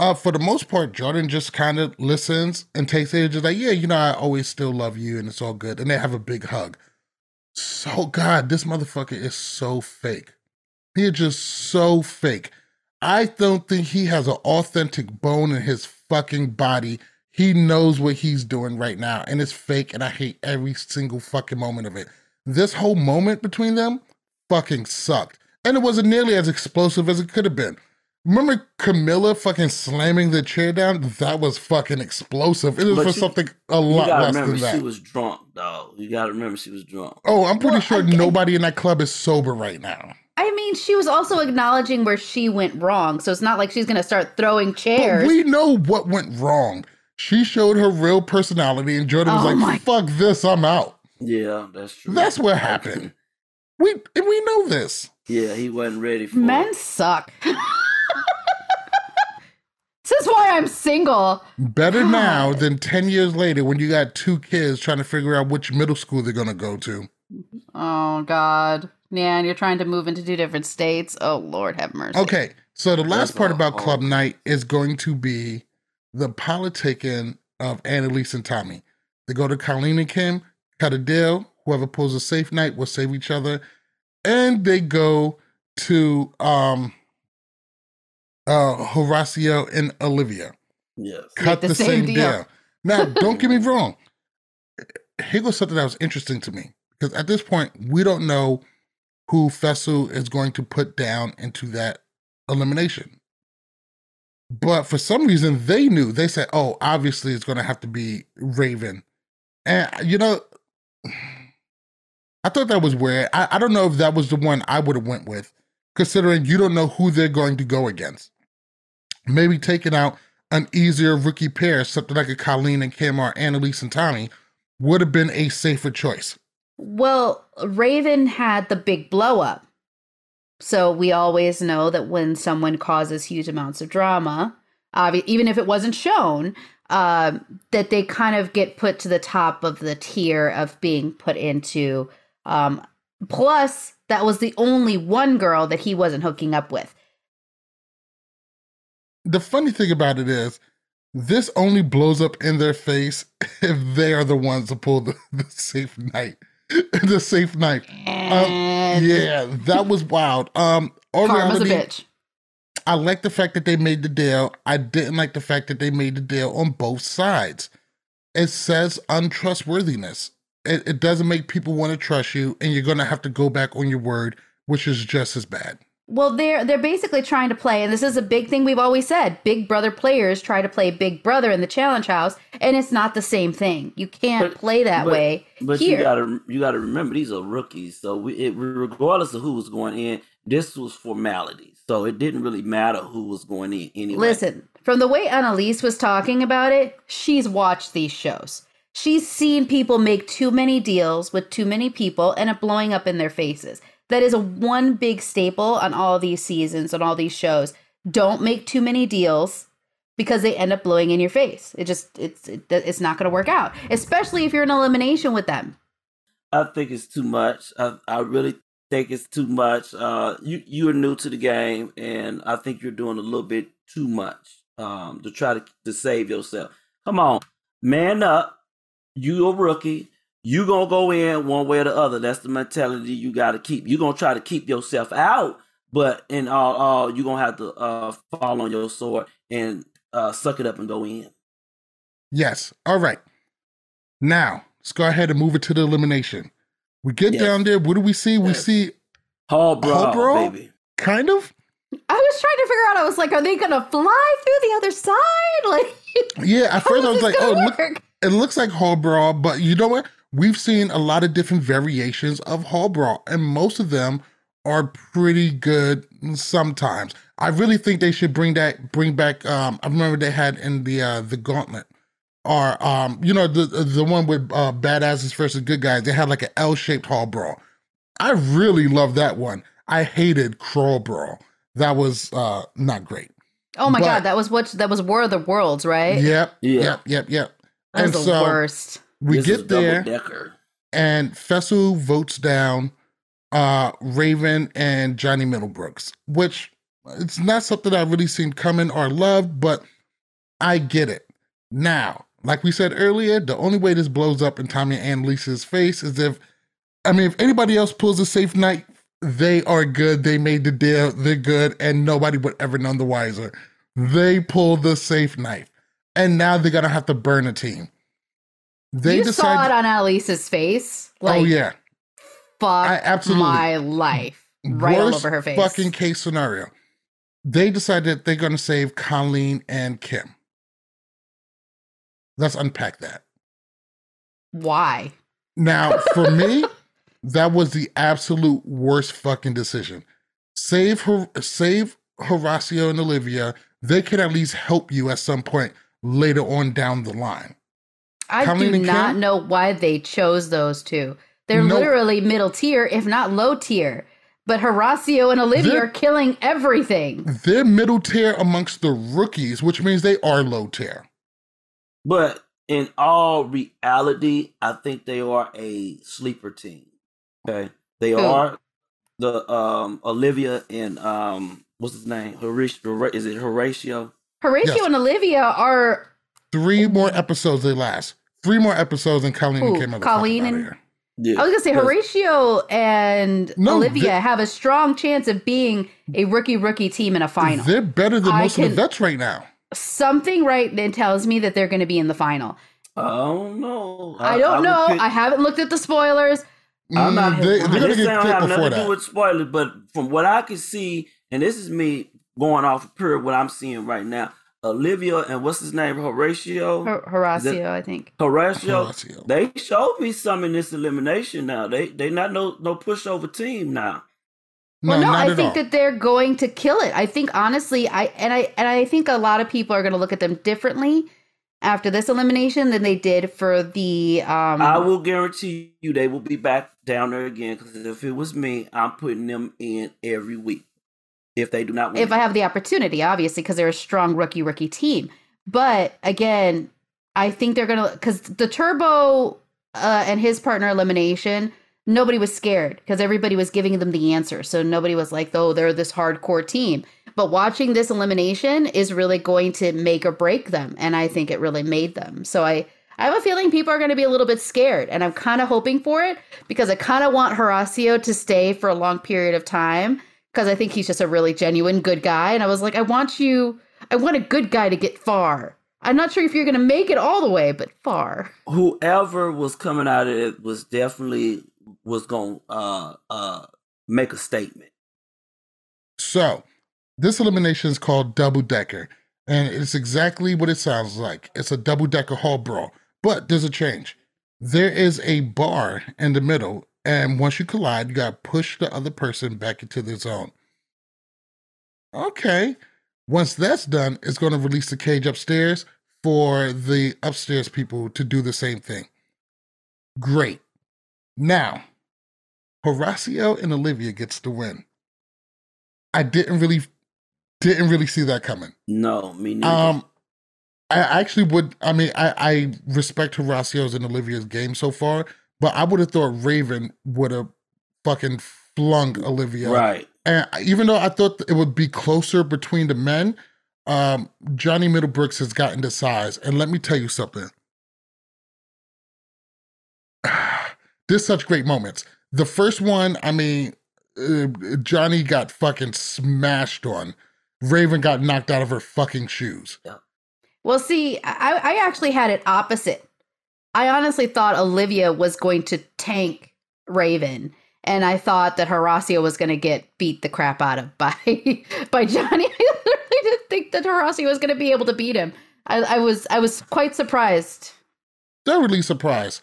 For the most part, Jordan just kind of listens and takes it, just like, yeah, I always still love you and it's all good. And they have a big hug. So, God, this motherfucker is so fake. He's just so fake. I don't think he has an authentic bone in his fucking body. He knows what he's doing right now, and it's fake, and I hate every single fucking moment of it. This whole moment between them fucking sucked. and it wasn't nearly as explosive as it could have been. Remember Camilla fucking slamming the chair down? That was fucking explosive. It was something a lot less than that. You gotta remember she was drunk, though. You gotta remember she was drunk. Oh, I'm pretty sure nobody in that club is sober right now. I mean, she was also acknowledging where she went wrong, so it's not like she's gonna start throwing chairs. But we know what went wrong. She showed her real personality, and Jordan was like, fuck this, I'm out. Yeah, that's true. That's what happened. We know this. Yeah, he wasn't ready for Men it. Men suck. This is why I'm single. Better now than 10 years later when you got two kids trying to figure out which middle school they're going to go to. Oh, God. Yeah, and you're trying to move into two different states. Oh, Lord, have mercy. Okay, so the last part about club night is going to be the politicking of Annalise and Tommy. They go to Colleen and Kim, cut a deal. Whoever pulls a safe night will save each other. And they go to Horacio and Olivia. Yes. Cut the same deal. Now, don't get me wrong. Here goes something that was interesting to me. Because at this point, we don't know who Fessy is going to put down into that elimination. But for some reason, they knew. They said, oh, obviously it's going to have to be Raven. And, you know, I thought that was weird. I don't know if that was the one I would have went with, considering you don't know who they're going to go against. Maybe taking out an easier rookie pair, something like a Colleen and Kim or Annalise and Tommy, would have been a safer choice. Well, Raven had the big blow up. So we always know that when someone causes huge amounts of drama, even if it wasn't shown, that they kind of get put to the top of the tier of being put into. Plus, that was the only one girl that he wasn't hooking up with. The funny thing about it is, this only blows up in their face if they are the ones to pull the safe knife. The safe knife. Yeah, that was wild. Karma's a bitch. I like the fact that they made the deal. I didn't like the fact that they made the deal on both sides. It says untrustworthiness. It doesn't make people want to trust you, and you're going to have to go back on your word, which is just as bad. Well, they're basically trying to play, and this is a big thing we've always said. Big brother players try to play big brother in the challenge house, and it's not the same thing. You can't play that way here. You gotta remember, these are rookies, so regardless of who was going in, this was formality. So it didn't really matter who was going in anyway. Listen, from the way Annalise was talking about it, she's watched these shows. She's seen people make too many deals with too many people and it blowing up in their faces. That is one big staple on all these seasons, on all these shows. Don't make too many deals because they end up blowing in your face. It's not going to work out, especially if you're in elimination with them. I think it's too much. I really think it's too much. You're new to the game, and I think you're doing a little bit too much to try to save yourself. Come on, man up. You a rookie. You going to go in one way or the other. That's the mentality you got to keep. You're going to try to keep yourself out, but in all you're going to have to fall on your sword and suck it up and go in. Yes. All right. Now, let's go ahead and move it to the elimination. We get down there. What do we see? We see Hall Brawl, baby. Kind of. I was trying to figure out. I was like, are they going to fly through the other side? Like, yeah, at first I was like, oh, look. It looks like Hall Brawl, but you know what? We've seen a lot of different variations of Hall Brawl, and most of them are pretty good sometimes. I really think they should bring back. I remember they had in the Gauntlet, or you know, the one with badasses versus good guys. They had like an L-shaped Hall Brawl. I really love that one. I hated Crawl Brawl. That was not great. Oh my God, that was War of the Worlds, right? Yep. That's the worst. We get there, and Fessy votes down Raven and Johnny Middlebrooks, which it's not something I really seen coming or loved, but I get it. Now, like we said earlier, the only way this blows up in Tommy and Annalise's face is if anybody else pulls a safe night, they are good. They made the deal. They're good, and nobody would ever know the wiser. They pulled the safe knife. And now they're going to have to burn a team. You saw it on Annalise's face. Like, oh, yeah. Fuck my life. right all over her face. Fucking case scenario. They decided they're going to save Colleen and Kim. Let's unpack that. Why? Now, for me, that was the absolute worst fucking decision. Save Horacio and Olivia. They can at least help you at some point later on down the line. I do not know why they chose those two. They're literally middle tier, if not low tier. But Horacio and Olivia are killing everything. They're middle tier amongst the rookies, which means they are low tier. But in all reality, I think they are a sleeper team. Okay, they are the Olivia and what's his name? Horacio? Is it Horacio? Horacio and Olivia are 3 more episodes. They last 3 more episodes, and Colleen and Kim. Colleen and I was gonna say Horacio and Olivia have a strong chance of being a rookie team in a final. They're better than most of the vets right now. Something right then tells me that they're going to be in the final. Oh no! I don't know. I haven't looked at the spoilers. I'm not. They're going to get picked before that. To do with spoilers, but from what I can see, and this is me going off pure what I'm seeing right now. Olivia and what's his name? Horacio. Horacio. They showed me some in this elimination. Now they not no pushover team now. Well, no, I think that they're going to kill it. I think honestly, I think a lot of people are going to look at them differently after this elimination than they did for the. I will guarantee you, they will be back down there again. Because if it was me, I'm putting them in every week. If they do not win, if I have the opportunity, obviously, because they're a strong rookie team. But again, I think they're going to because the Turbo and his partner elimination. Nobody was scared because everybody was giving them the answer. So nobody was like, oh, they're this hardcore team. But watching this elimination is really going to make or break them. And I think it really made them. So I have a feeling people are going to be a little bit scared. And I'm kind of hoping for it because I kind of want Horacio to stay for a long period of time because I think he's just a really genuine good guy. And I was like, I want a good guy to get far. I'm not sure if you're going to make it all the way, but far. Whoever was coming out of it was definitely... was going to make a statement. So, this elimination is called Double Decker, and it's exactly what it sounds like. It's a double decker hall brawl, but there's a change. There is a bar in the middle, and once you collide, you got to push the other person back into their zone. Okay. Once that's done, it's going to release the cage upstairs for the upstairs people to do the same thing. Great. Now, Horacio and Olivia gets the win. I didn't really see that coming. No, me neither. I actually would. I mean, I respect Horacio's and Olivia's game so far, but I would have thought Raven would have fucking flung Olivia. Right. And even though I thought it would be closer between the men, Johnny Middlebrooks has gotten the size. And let me tell you something. There's such great moments. The first one, I mean, Johnny got fucking smashed on. Raven got knocked out of her fucking shoes. Yeah. Well, see, I actually had it opposite. I honestly thought Olivia was going to tank Raven. And I thought that Horacio was going to get beat the crap out of by Johnny. I literally didn't think that Horacio was going to be able to beat him. I was quite surprised. Thoroughly surprised.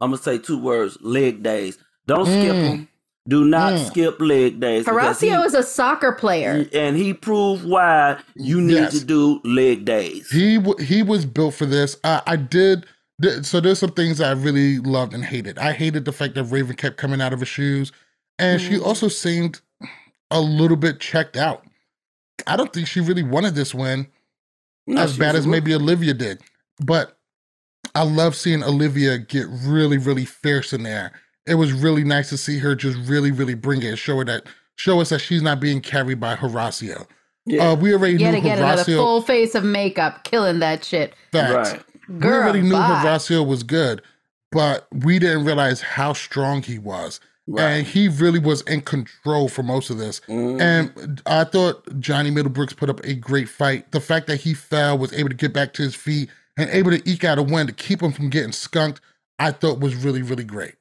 I'm going to say 2 words, leg days. Don't skip them. Do not skip leg days. Horacio is a soccer player. And he proved why you need to do leg days. He was built for this. So there's some things I really loved and hated. I hated the fact that Raven kept coming out of her shoes. And she also seemed a little bit checked out. I don't think she really wanted this win as bad as maybe Olivia did. But... I love seeing Olivia get really, really fierce in there. It was really nice to see her just really, really bring it and show us that she's not being carried by Horacio. Yeah. We already knew Horacio. You had to get another full face of makeup, killing that shit. Facts. Right. Girl, we already knew Horacio was good, but we didn't realize how strong he was. Right. And he really was in control for most of this. And I thought Johnny Middlebrooks put up a great fight. The fact that he fell, was able to get back to his feet, and able to eke out a win to keep him from getting skunked, I thought was really, really great.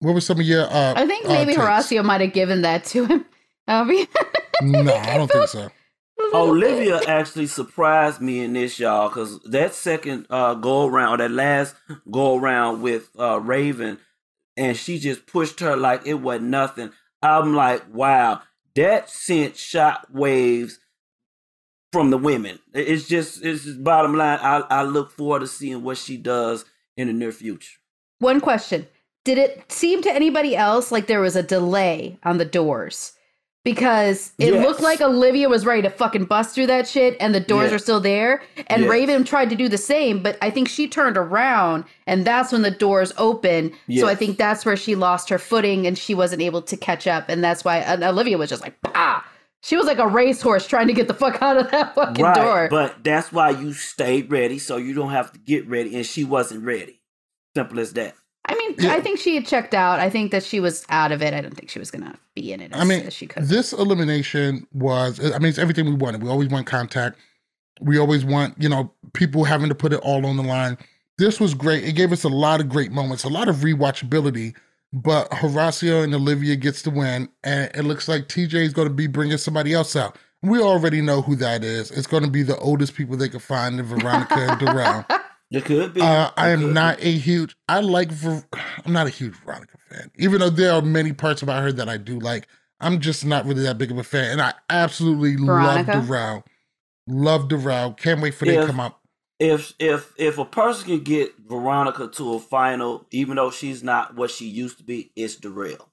What were some of your? I think maybe Horacio might have given that to him. No, I don't think so. Olivia actually surprised me in this, y'all, because that second go around, or that last go around with Raven, and she just pushed her like it was nothing. I'm like, wow, that sent shock waves from the women. It's just bottom line. I look forward to seeing what she does in the near future. One question. Did it seem to anybody else like there was a delay on the doors? Because it looked like Olivia was ready to fucking bust through that shit, and the doors are still there. And Raven tried to do the same, but I think she turned around, and that's when the doors opened. Yes. So I think that's where she lost her footing, and she wasn't able to catch up. And that's why Olivia was just like, bah! She was like a racehorse trying to get the fuck out of that fucking door. But that's why you stayed ready, so you don't have to get ready. And she wasn't ready. Simple as that. I mean, I think she had checked out. I think that she was out of it. I don't think she was going to be in it as she could. This elimination was, I mean, it's everything we wanted. We always want contact. We always want, people having to put it all on the line. This was great. It gave us a lot of great moments, a lot of rewatchability, but Horacio and Olivia gets the win, and it looks like TJ's going to be bringing somebody else out. We already know who that is. It's going to be the oldest people they could find in Veronica and Darrell. It could be. I'm not a huge Veronica fan. Even though there are many parts about her that I do like, I'm just not really that big of a fan. And I absolutely love Darrell. Can't wait for they come up. If a person can get Veronica to a final, even though she's not what she used to be, it's Darrell.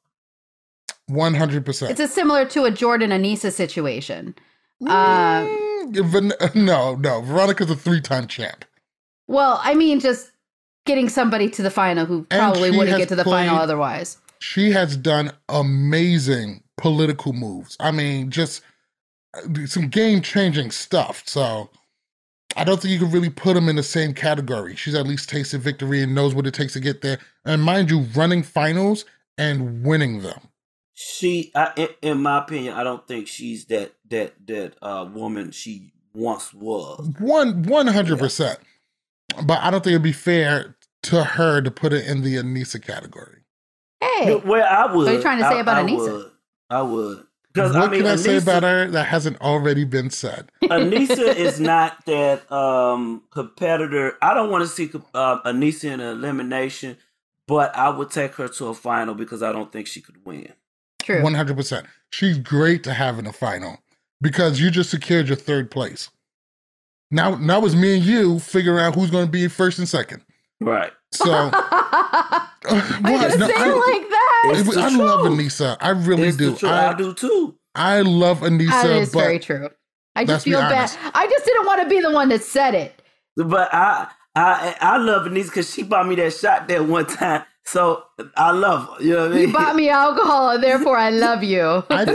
100%. It's similar to a Jordan Anissa situation. No. Veronica's a 3-time champ. Well, I mean, just getting somebody to the final who probably wouldn't get to the final otherwise. She has done amazing political moves. I mean, just some game-changing stuff. So I don't think you can really put them in the same category. She's at least tasted victory and knows what it takes to get there. And mind you, running finals and winning them. In my opinion, I don't think she's that woman she once was. 100%. But I don't think it'd be fair to her to put it in the Anissa category. Hey, well, I would. What are you trying to say about Anissa? I would. What can I say about her that hasn't already been said? Anissa is not that competitor. I don't want to see Anissa in an elimination, but I would take her to a final because I don't think she could win. True, 100%. She's great to have in a final because you just secured your 3rd place. Now it's me and you figuring out who's going to be first and second. Right. So. I love Anissa. I really do. I do too. I love Anissa. That is very true. I just feel bad. I just didn't want to be the one that said it. But I love Anissa because she bought me that shot that one time. So I love her. You know what I mean? You bought me alcohol, and therefore I love you. I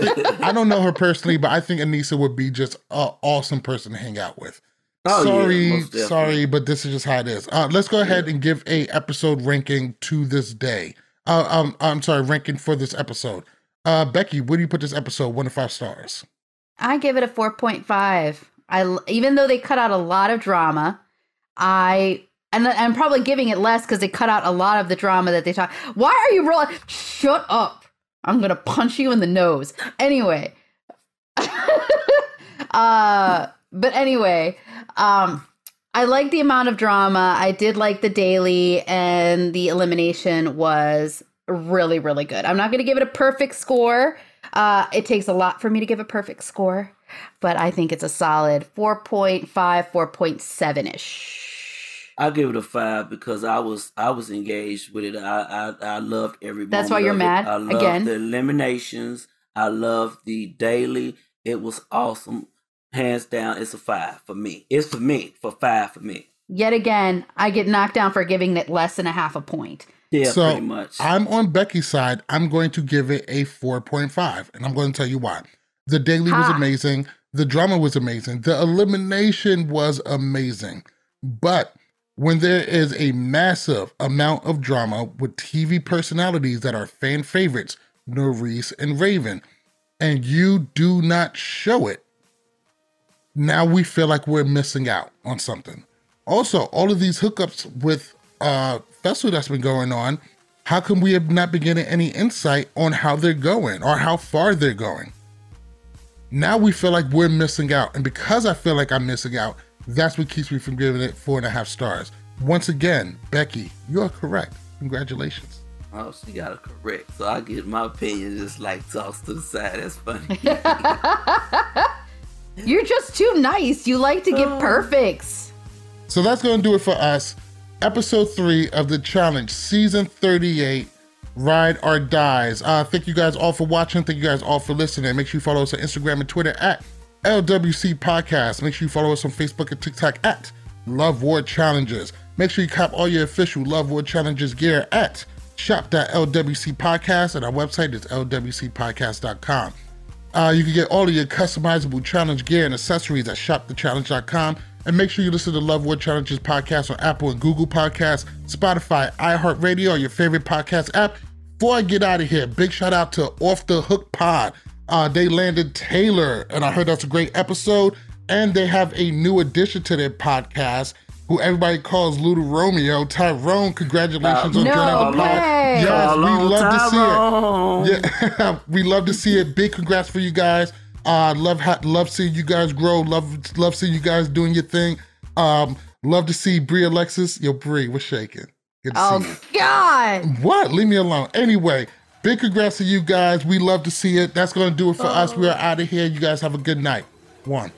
don't know her personally, but I think Anissa would be just an awesome person to hang out with. Sorry, but this is just how it is. Let's go ahead and give a episode ranking to this day. I'm sorry, ranking for this episode. Becky, where do you put this episode? 1 to 5 stars. I give it a 4.5. Even though they cut out a lot of drama, and I'm probably giving it less because they cut out a lot of the drama that they talk. Why are you rolling? Shut up! I'm gonna punch you in the nose. Anyway. But anyway, I like the amount of drama. I did like the daily, and the elimination was really, really good. I'm not going to give it a perfect score. It takes a lot for me to give a perfect score, but I think it's a solid 4.5, 4.7-ish. I give it a 5 because I was engaged with it. I loved every moment. That's why you're mad again. I loved the eliminations. I loved the daily. It was awesome. Hands down, it's a 5 for me. It's for me, for 5 for me. Yet again, I get knocked down for giving it less than a half a point. Yeah, so pretty much. I'm on Becky's side. I'm going to give it a 4.5, and I'm going to tell you why. The daily was amazing. The drama was amazing. The elimination was amazing. But when there is a massive amount of drama with TV personalities that are fan favorites, Nurys and Raven, and you do not show it, now we feel like we're missing out on something. Also, all of these hookups with Fessy that's been going on How come we have not been getting any insight on how they're going or how far they're going? Now we feel like we're missing out. And because I feel like I'm missing out, that's what keeps me from giving it 4.5 stars. Once again, Becky, you're correct. Congratulations. Oh, she got it correct. So I get my opinion just like tossed to the side. That's funny. You're just too nice. You like to give perfects. So that's going to do it for us. Episode 3 of The Challenge, Season 38, Ride or Dies. Thank you guys all for watching. Thank you guys all for listening. Make sure you follow us on Instagram and Twitter at LWC Podcast. Make sure you follow us on Facebook and TikTok at Love War Challenges. Make sure you cop all your official Love War Challenges gear at shop.lwcpodcast, and our website is lwcpodcast.com. You can get all of your customizable challenge gear and accessories at shopthechallenge.com. And make sure you listen to Love War Challenges podcast on Apple and Google Podcasts, Spotify, iHeartRadio, or your favorite podcast app. Before I get out of here, big shout out to Off the Hook Pod. They landed Taylor, and I heard that's a great episode. And they have a new addition to their podcast, who everybody calls Little Romeo, Tyrone. Congratulations on joining the podcast. Yes, we love to see it. Yeah, we love to see it. Big congrats for you guys. Love seeing you guys grow. Love seeing you guys doing your thing. Love to see Bree Alexis. Yo, Bree, we're shaking. Good to see you. God. What? Leave me alone. Anyway, big congrats to you guys. We love to see it. That's going to do it for us. We are out of here. You guys have a good night. One.